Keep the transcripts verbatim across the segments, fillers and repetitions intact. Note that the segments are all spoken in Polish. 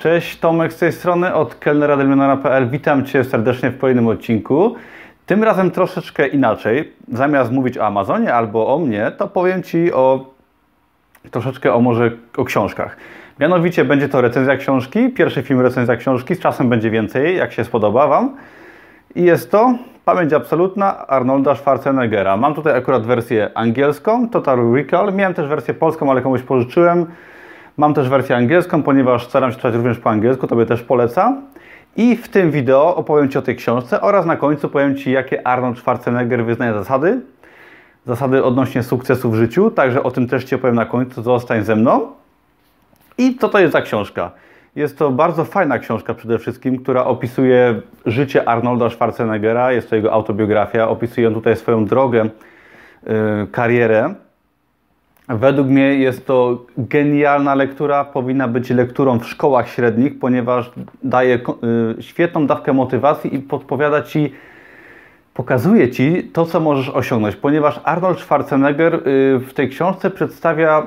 Cześć, Tomek z tej strony od kelnera delminora kropka p l. Witam Cię serdecznie w kolejnym odcinku. Tym razem troszeczkę inaczej. Zamiast mówić o Amazonie albo o mnie, to powiem Ci o troszeczkę o może o książkach. Mianowicie będzie to recenzja książki, pierwszy film recenzja książki, z czasem będzie więcej, jak się spodoba Wam. I jest to Pamięć Absolutna Arnolda Schwarzeneggera. Mam tutaj akurat wersję angielską, Total Recall. Miałem też wersję polską, ale komuś pożyczyłem. Mam też wersję angielską, ponieważ staram się czytać również po angielsku, Tobie też polecam. I w tym wideo opowiem Ci o tej książce oraz na końcu powiem Ci, jakie Arnold Schwarzenegger wyznaje zasady. Zasady odnośnie sukcesu w życiu, także o tym też Ci opowiem na końcu, zostań ze mną. I co to jest za książka? Jest to bardzo fajna książka przede wszystkim, która opisuje życie Arnolda Schwarzeneggera, jest to jego autobiografia, opisuje on tutaj swoją drogę, yy, karierę. Według mnie jest to genialna lektura, powinna być lekturą w szkołach średnich, ponieważ daje świetną dawkę motywacji i podpowiada Ci, pokazuje Ci to, co możesz osiągnąć, ponieważ Arnold Schwarzenegger w tej książce przedstawia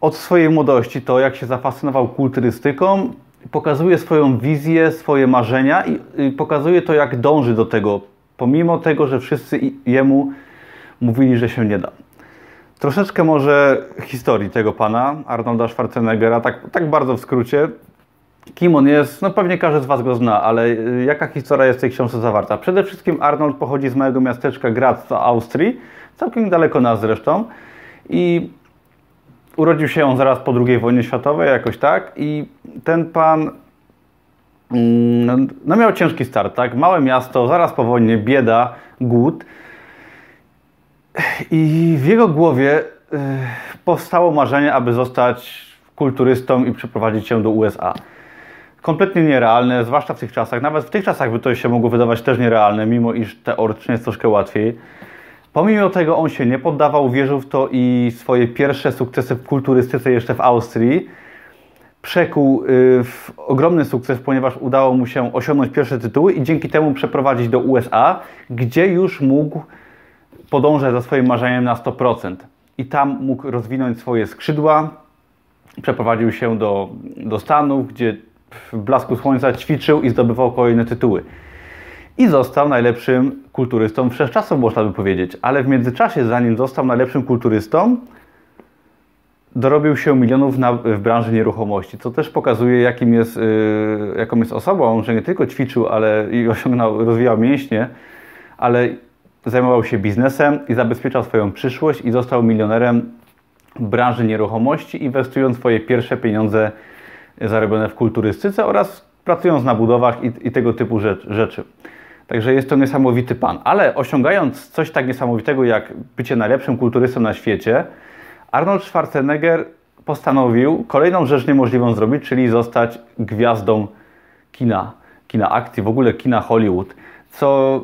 od swojej młodości to, jak się zafascynował kulturystyką, pokazuje swoją wizję, swoje marzenia i pokazuje to, jak dąży do tego, pomimo tego, że wszyscy jemu mówili, że się nie da. Troszeczkę może historii tego pana, Arnolda Schwarzeneggera, tak, tak bardzo w skrócie. Kim on jest? No pewnie każdy z Was go zna, ale jaka historia jest w tej książce zawarta? Przede wszystkim Arnold pochodzi z małego miasteczka Graz w Austrii, całkiem daleko nas zresztą. I urodził się on zaraz po drugiej wojnie światowej, jakoś tak. I ten pan no, miał ciężki start, tak? Małe miasto, zaraz po wojnie, bieda, głód. I w jego głowie yy, powstało marzenie, aby zostać kulturystą i przeprowadzić się do U S A. Kompletnie nierealne, zwłaszcza w tych czasach. Nawet w tych czasach by to się mogło wydawać też nierealne, mimo iż teoretycznie jest troszkę łatwiej. Pomimo tego on się nie poddawał, wierzył w to i swoje pierwsze sukcesy w kulturystyce jeszcze w Austrii przekuł yy, w ogromny sukces, ponieważ udało mu się osiągnąć pierwsze tytuły i dzięki temu przeprowadzić do U S A, gdzie już mógł podąża za swoim marzeniem na sto procent i tam mógł rozwinąć swoje skrzydła. Przeprowadził się do, do Stanów, gdzie w blasku słońca ćwiczył i zdobywał kolejne tytuły. I został najlepszym kulturystą wszechczasów, można by powiedzieć. Ale w międzyczasie, zanim został najlepszym kulturystą, dorobił się milionów na, w branży nieruchomości, co też pokazuje, jakim jest, yy, jaką jest osobą, że nie tylko ćwiczył, ale i osiągnął, rozwijał mięśnie, ale zajmował się biznesem i zabezpieczał swoją przyszłość i został milionerem branży nieruchomości, inwestując swoje pierwsze pieniądze zarobione w kulturystyce oraz pracując na budowach i, i tego typu rzecz, rzeczy. Także jest to niesamowity pan. Ale osiągając coś tak niesamowitego jak bycie najlepszym kulturystą na świecie, Arnold Schwarzenegger postanowił kolejną rzecz niemożliwą zrobić, czyli zostać gwiazdą kina, kina akcji, w ogóle kina Hollywood, co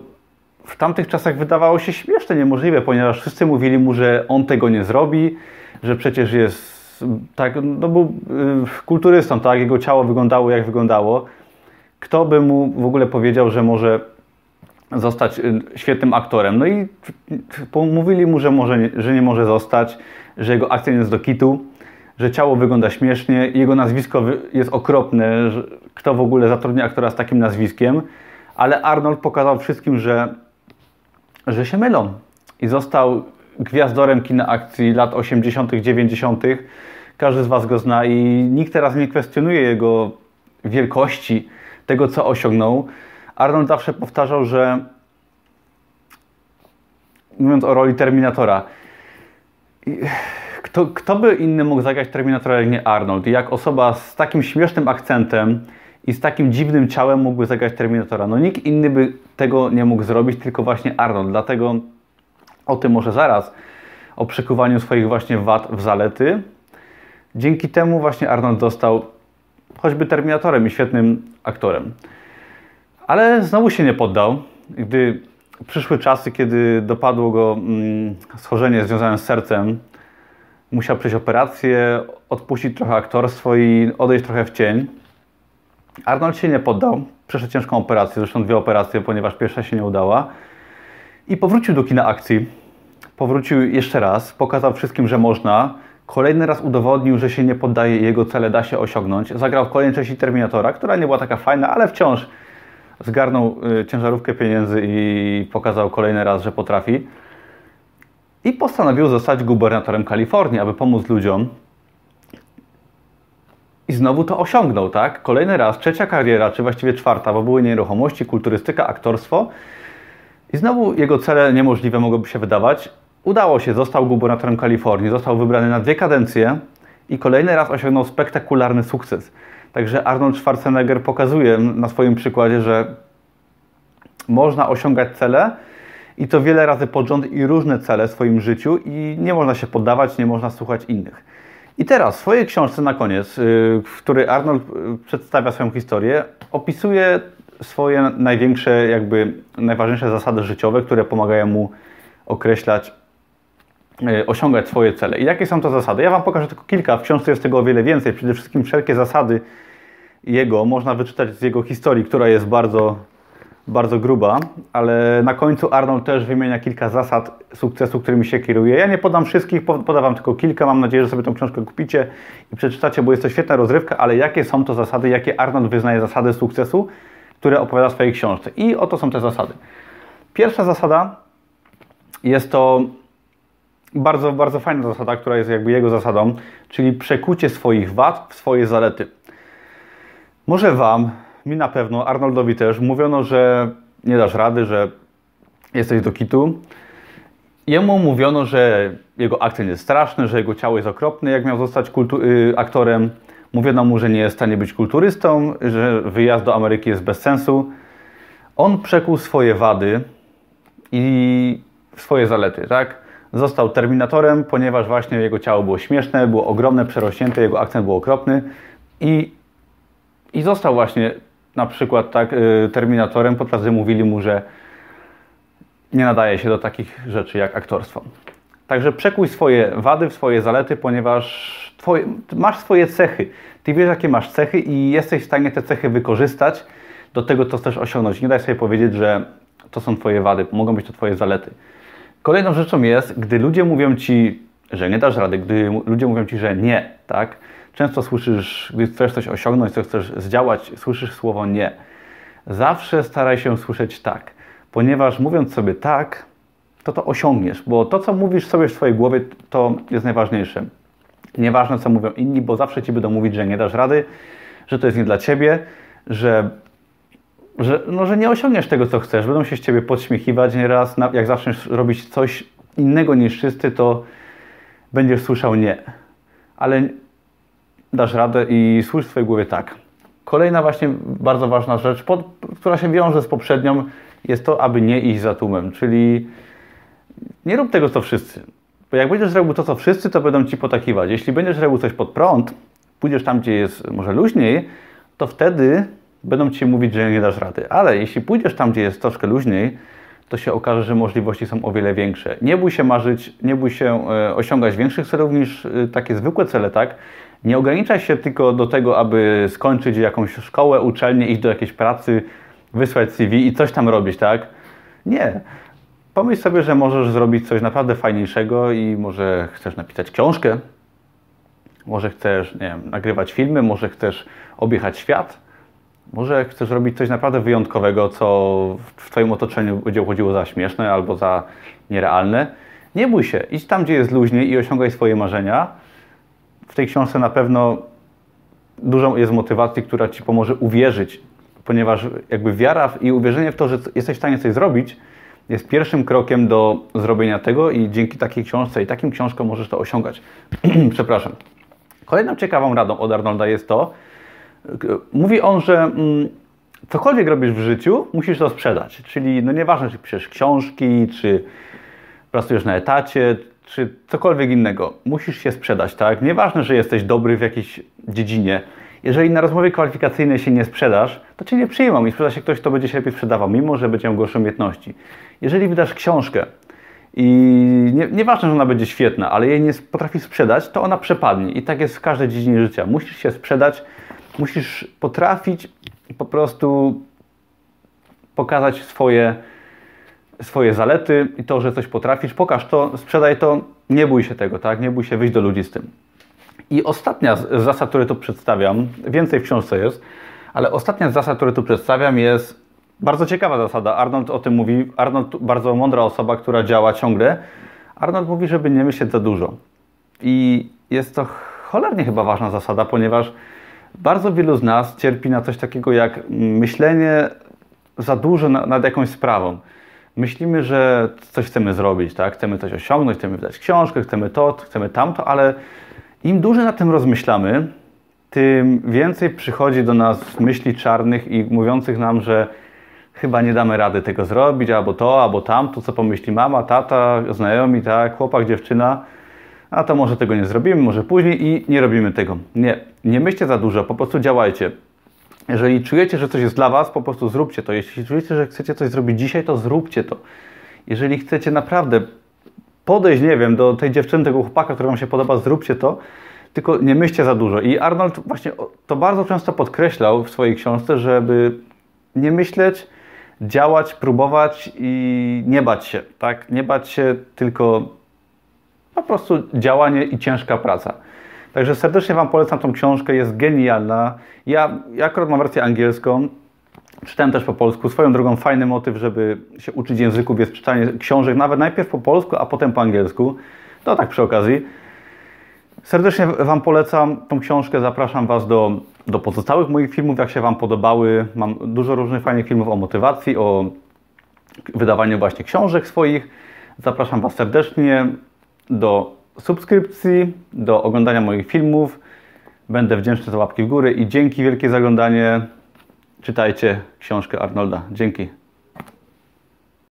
w tamtych czasach wydawało się śmieszne, niemożliwe, ponieważ wszyscy mówili mu, że on tego nie zrobi, że przecież jest tak, no był yy, kulturystą, tak, jego ciało wyglądało jak wyglądało. Kto by mu w ogóle powiedział, że może zostać yy, świetnym aktorem? No i yy, mówili mu, że, może nie, że nie może zostać, że jego akcja nie jest do kitu, że ciało wygląda śmiesznie, jego nazwisko jest okropne, że kto w ogóle zatrudnia aktora z takim nazwiskiem. Ale Arnold pokazał wszystkim, że że się mylą i został gwiazdorem kina akcji lat osiemdziesiątych, dziewięćdziesiątych. Każdy z Was go zna i nikt teraz nie kwestionuje jego wielkości, tego co osiągnął. Arnold zawsze powtarzał, że mówiąc o roli Terminatora, kto, kto by inny mógł zagrać Terminatora jak nie Arnold? I jak osoba z takim śmiesznym akcentem i z takim dziwnym ciałem mógłby zagrać Terminatora. No nikt inny by tego nie mógł zrobić, tylko właśnie Arnold. Dlatego o tym może zaraz, o przekuwaniu swoich właśnie wad w zalety. Dzięki temu właśnie Arnold został choćby Terminatorem i świetnym aktorem. Ale znowu się nie poddał, gdy przyszły czasy, kiedy dopadło go mm, schorzenie związane z sercem. Musiał przejść operację, odpuścić trochę aktorstwo i odejść trochę w cień. Arnold się nie poddał, przeszedł ciężką operację, zresztą dwie operacje, ponieważ pierwsza się nie udała i powrócił do kina akcji, powrócił jeszcze raz, pokazał wszystkim, że można, Kolejny raz udowodnił, że się nie poddaje i jego cele da się osiągnąć. Zagrał w kolejnej części Terminatora, która nie była taka fajna, ale wciąż zgarnął ciężarówkę pieniędzy i pokazał kolejny raz, że potrafi. I postanowił zostać gubernatorem Kalifornii, aby pomóc ludziom. I znowu to osiągnął, tak? Kolejny raz, trzecia kariera, czy właściwie czwarta, bo były nieruchomości, kulturystyka, aktorstwo. I znowu jego cele niemożliwe mogłyby się wydawać. Udało się, został gubernatorem Kalifornii, został wybrany na dwie kadencje i kolejny raz osiągnął spektakularny sukces. Także Arnold Schwarzenegger pokazuje na swoim przykładzie, że można osiągać cele i to wiele razy pod rząd i różne cele w swoim życiu i nie można się poddawać, nie można słuchać innych. I teraz w swojej książce na koniec, w której Arnold przedstawia swoją historię, opisuje swoje największe, jakby najważniejsze zasady życiowe, które pomagają mu określać, osiągać swoje cele. I jakie są to zasady? Ja Wam pokażę tylko kilka, w książce jest tego o wiele więcej. Przede wszystkim wszelkie zasady jego można wyczytać z jego historii, która jest bardzo, bardzo gruba, ale na końcu Arnold też wymienia kilka zasad sukcesu, którymi się kieruje. Ja nie podam wszystkich, podam Wam tylko kilka. Mam nadzieję, że sobie tą książkę kupicie i przeczytacie, bo jest to świetna rozrywka, ale jakie są to zasady, jakie Arnold wyznaje zasady sukcesu, które opowiada w swojej książce. I oto są te zasady. Pierwsza zasada jest to bardzo, bardzo fajna zasada, która jest jakby jego zasadą, czyli przekucie swoich wad w swoje zalety. Może Wam, mi na pewno, Arnoldowi też, mówiono, że nie dasz rady, że jesteś do kitu. Jemu mówiono, że jego akcent jest straszny, że jego ciało jest okropne, jak miał zostać kultu- aktorem. Mówiono mu, że nie jest w stanie być kulturystą, że wyjazd do Ameryki jest bez sensu. On przekuł swoje wady i swoje zalety, tak? Został Terminatorem, ponieważ właśnie jego ciało było śmieszne, było ogromne, przerośnięte, jego akcent był okropny i, i został właśnie na przykład tak y, Terminatorem, podczas gdy mówili mu, że nie nadaje się do takich rzeczy jak aktorstwo. Także przekuj swoje wady w swoje zalety, ponieważ twoje, masz swoje cechy. Ty wiesz, jakie masz cechy i jesteś w stanie te cechy wykorzystać do tego, co chcesz osiągnąć. Nie daj sobie powiedzieć, że to są twoje wady, mogą być to twoje zalety. Kolejną rzeczą jest, gdy ludzie mówią Ci, że nie dasz rady, gdy ludzie mówią Ci, że nie, tak? Często słyszysz, gdy chcesz coś osiągnąć, coś chcesz zdziałać, słyszysz słowo nie. Zawsze staraj się słyszeć tak, ponieważ mówiąc sobie tak, to to osiągniesz, bo to, co mówisz sobie w swojej głowie, to jest najważniejsze. Nieważne, co mówią inni, bo zawsze Ci będą mówić, że nie dasz rady, że to jest nie dla Ciebie, że... Że, no, że nie osiągniesz tego, co chcesz. Będą się z Ciebie podśmiechiwać nieraz. Jak zaczniesz robić coś innego niż wszyscy, to będziesz słyszał nie. Ale dasz radę i słysz w swojej głowie tak. Kolejna właśnie bardzo ważna rzecz, pod, która się wiąże z poprzednią, jest to, aby nie iść za tłumem. Czyli nie rób tego, co wszyscy. Bo jak będziesz robił to, co wszyscy, to będą Ci potakiwać. Jeśli będziesz robił coś pod prąd, pójdziesz tam, gdzie jest może luźniej, to wtedy... Będą Ci mówić, że nie dasz rady, ale jeśli pójdziesz tam, gdzie jest troszkę luźniej, to się okaże, że możliwości są o wiele większe. Nie bój się marzyć, nie bój się osiągać większych celów niż takie zwykłe cele, tak? Nie ograniczaj się tylko do tego, aby skończyć jakąś szkołę, uczelnię, iść do jakiejś pracy, wysłać C V i coś tam robić, tak? Nie. Pomyśl sobie, że możesz zrobić coś naprawdę fajniejszego i może chcesz napisać książkę, może chcesz, nie wiem, nagrywać filmy, może chcesz objechać świat. Może chcesz robić coś naprawdę wyjątkowego, co w Twoim otoczeniu będzie uchodziło za śmieszne albo za nierealne. Nie bój się, idź tam, gdzie jest luźniej i osiągaj swoje marzenia. W tej książce na pewno dużo jest motywacji, która Ci pomoże uwierzyć, ponieważ jakby wiara i uwierzenie w to, że jesteś w stanie coś zrobić, jest pierwszym krokiem do zrobienia tego i dzięki takiej książce i takim książkom możesz to osiągać. Przepraszam. Kolejną ciekawą radą od Arnolda jest to, mówi on, że mm, cokolwiek robisz w życiu, musisz to sprzedać. Czyli no nieważne, czy piszesz książki, czy pracujesz na etacie, czy cokolwiek innego. Musisz się sprzedać, tak? Nieważne, że jesteś dobry w jakiejś dziedzinie. Jeżeli na rozmowie kwalifikacyjnej się nie sprzedasz, to Cię nie przyjmą i sprzeda się ktoś, kto będzie się lepiej sprzedawał, mimo że będzie miał gorsze umiejętności. Jeżeli wydasz książkę i nie, nieważne, że ona będzie świetna, ale jej nie potrafisz sprzedać, to ona przepadnie. I tak jest w każdej dziedzinie życia. Musisz się sprzedać. Musisz potrafić po prostu pokazać swoje swoje zalety i to, że coś potrafisz, pokaż to, sprzedaj to, nie bój się tego, tak? Nie bój się wyjść do ludzi z tym. I ostatnia z zasad, które tu przedstawiam, więcej w książce jest, ale ostatnia z zasad, które tu przedstawiam, jest bardzo ciekawa zasada. Arnold o tym mówi, Arnold bardzo mądra osoba, która działa ciągle. Arnold mówi, żeby nie myśleć za dużo. I jest to cholernie chyba ważna zasada, ponieważ bardzo wielu z nas cierpi na coś takiego jak myślenie za dużo nad jakąś sprawą. Myślimy, że coś chcemy zrobić, tak? Chcemy coś osiągnąć, chcemy wydać książkę, chcemy to, chcemy tamto, ale im dłużej nad tym rozmyślamy, tym więcej przychodzi do nas myśli czarnych i mówiących nam, że chyba nie damy rady tego zrobić, albo to, albo tamto, co pomyśli mama, tata, znajomi, tak? Chłopak, dziewczyna. A to może tego nie zrobimy, może później i nie robimy tego. Nie, nie myślcie za dużo, po prostu działajcie. Jeżeli czujecie, że coś jest dla Was, po prostu zróbcie to. Jeśli czujecie, że chcecie coś zrobić dzisiaj, to zróbcie to. Jeżeli chcecie naprawdę podejść, nie wiem, do tej dziewczyny, tego chłopaka, który Wam się podoba, zróbcie to, tylko nie myślcie za dużo. I Arnold właśnie to bardzo często podkreślał w swojej książce, żeby nie myśleć, działać, próbować i nie bać się, tak? Nie bać się, tylko po prostu działanie i ciężka praca. Także serdecznie Wam polecam tą książkę, jest genialna. Ja, ja akurat mam wersję angielską, czytałem też po polsku. Swoją drogą fajny motyw, żeby się uczyć języków, jest czytanie książek, nawet najpierw po polsku, a potem po angielsku. To tak przy okazji. Serdecznie Wam polecam tą książkę, zapraszam Was do, do pozostałych moich filmów, jak się Wam podobały. Mam dużo różnych fajnych filmów o motywacji, o wydawaniu właśnie książek swoich. Zapraszam Was serdecznie do subskrypcji, do oglądania moich filmów. Będę wdzięczny za łapki w górę i dzięki wielkie za oglądanie. Czytajcie książkę Arnolda. Dzięki.